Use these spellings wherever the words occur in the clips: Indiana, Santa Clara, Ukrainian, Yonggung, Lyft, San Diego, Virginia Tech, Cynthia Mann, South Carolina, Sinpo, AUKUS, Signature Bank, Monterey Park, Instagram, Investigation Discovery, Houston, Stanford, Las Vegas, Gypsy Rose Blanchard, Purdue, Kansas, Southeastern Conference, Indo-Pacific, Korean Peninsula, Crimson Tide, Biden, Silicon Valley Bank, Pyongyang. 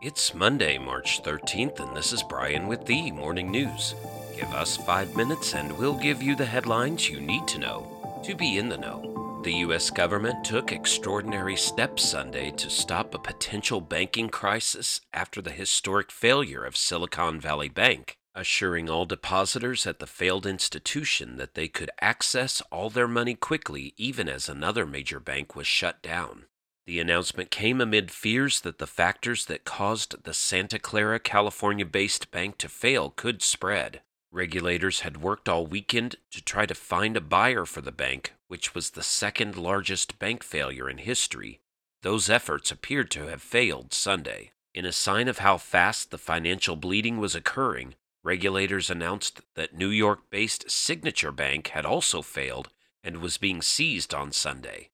It's Monday, March 13th, and this is Brian with the Morning News. Give us 5 minutes and we'll give you the headlines you need to know to be in the know. The U.S. government took extraordinary steps Sunday to stop a potential banking crisis after the historic failure of Silicon Valley Bank, assuring all depositors at the failed institution that they could access all their money quickly even as another major bank was shut down. The announcement came amid fears that the factors that caused the Santa Clara, California-based bank to fail could spread. Regulators had worked all weekend to try to find a buyer for the bank, which was the second largest bank failure in history. Those efforts appeared to have failed Sunday. In a sign of how fast the financial bleeding was occurring, regulators announced that New York-based Signature Bank had also failed and was being seized on Sunday.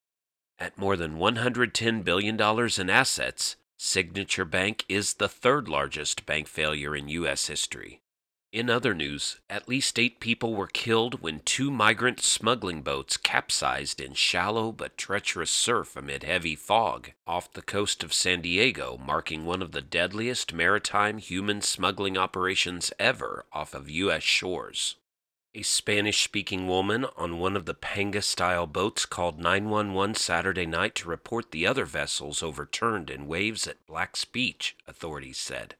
At more than $110 billion in assets, Signature Bank is the third largest bank failure in U.S. history. In other news, at least 8 people were killed when 2 migrant smuggling boats capsized in shallow but treacherous surf amid heavy fog off the coast of San Diego, marking one of the deadliest maritime human smuggling operations ever off of U.S. shores. A Spanish-speaking woman on one of the panga-style boats called 911 Saturday night to report the other vessels overturned in waves at Black's Beach, authorities said.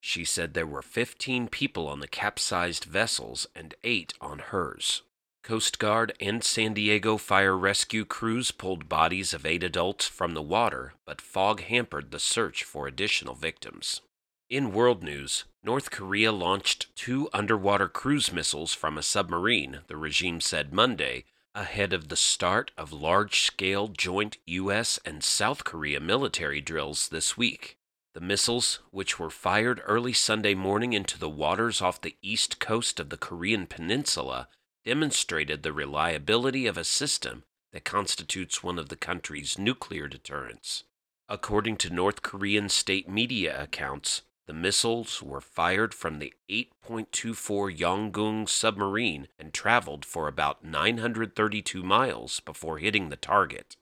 She said there were 15 people on the capsized vessels and 8 on hers. Coast Guard and San Diego fire rescue crews pulled bodies of 8 adults from the water, but fog hampered the search for additional victims. In world news, North Korea launched 2 underwater cruise missiles from a submarine, the regime said Monday, ahead of the start of large-scale joint U.S. and South Korea military drills this week. The missiles, which were fired early Sunday morning into the waters off the east coast of the Korean Peninsula, demonstrated the reliability of a system that constitutes one of the country's nuclear deterrents. According to North Korean state media accounts, the missiles were fired from the 8.24 Yonggung submarine and traveled for about 932 miles before hitting the target.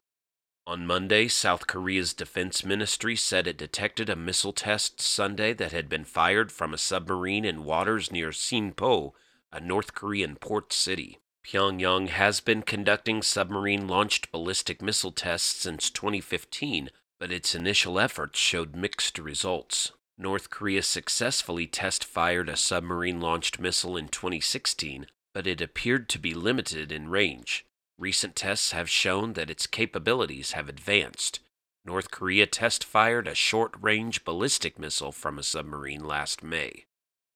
On Monday, South Korea's defense ministry said it detected a missile test Sunday that had been fired from a submarine in waters near Sinpo, a North Korean port city. Pyongyang has been conducting submarine-launched ballistic missile tests since 2015, but its initial efforts showed mixed results. North Korea successfully test-fired a submarine-launched missile in 2016, but it appeared to be limited in range. Recent tests have shown that its capabilities have advanced. North Korea test-fired a short-range ballistic missile from a submarine last May.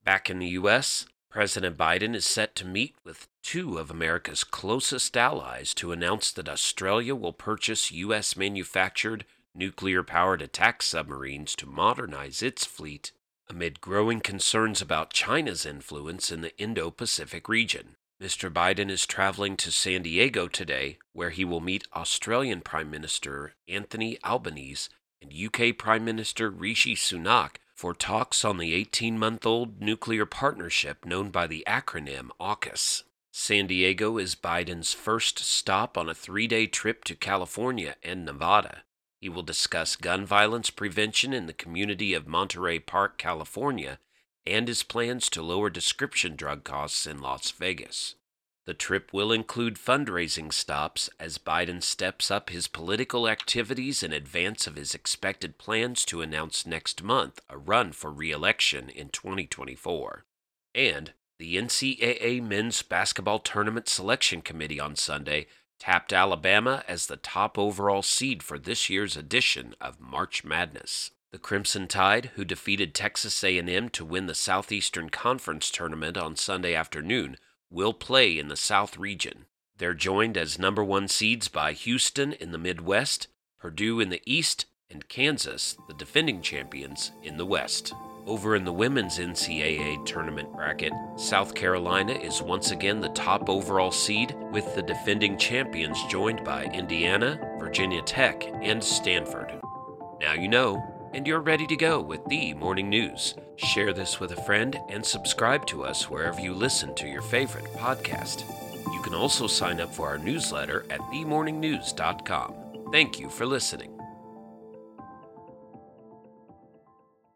Back in the U.S., President Biden is set to meet with 2 of America's closest allies to announce that Australia will purchase U.S.-manufactured nuclear-powered attack submarines to modernize its fleet amid growing concerns about China's influence in the Indo-Pacific region. Mr. Biden is traveling to San Diego today, where he will meet Australian Prime Minister Anthony Albanese and UK Prime Minister Rishi Sunak for talks on the 18-month-old nuclear partnership known by the acronym AUKUS. San Diego is Biden's first stop on a 3-day trip to California and Nevada. He will discuss gun violence prevention in the community of Monterey Park, California, and his plans to lower prescription drug costs in Las Vegas. The trip will include fundraising stops as Biden steps up his political activities in advance of his expected plans to announce next month a run for re-election in 2024. And the NCAA Men's Basketball Tournament Selection Committee on Sunday tapped Alabama as the top overall seed for this year's edition of March Madness. The Crimson Tide, who defeated Texas A&M to win the Southeastern Conference tournament on Sunday afternoon, will play in the South region. They're joined as number 1 seeds by Houston in the Midwest, Purdue in the East, and Kansas, the defending champions, in the West. Over in the women's NCAA tournament bracket, South Carolina is once again the top overall seed, with the defending champions joined by Indiana, Virginia Tech, and Stanford. Now you know, and you're ready to go with the Morning News. Share this with a friend and subscribe to us wherever you listen to your favorite podcast. You can also sign up for our newsletter at themorningnews.com. Thank you for listening.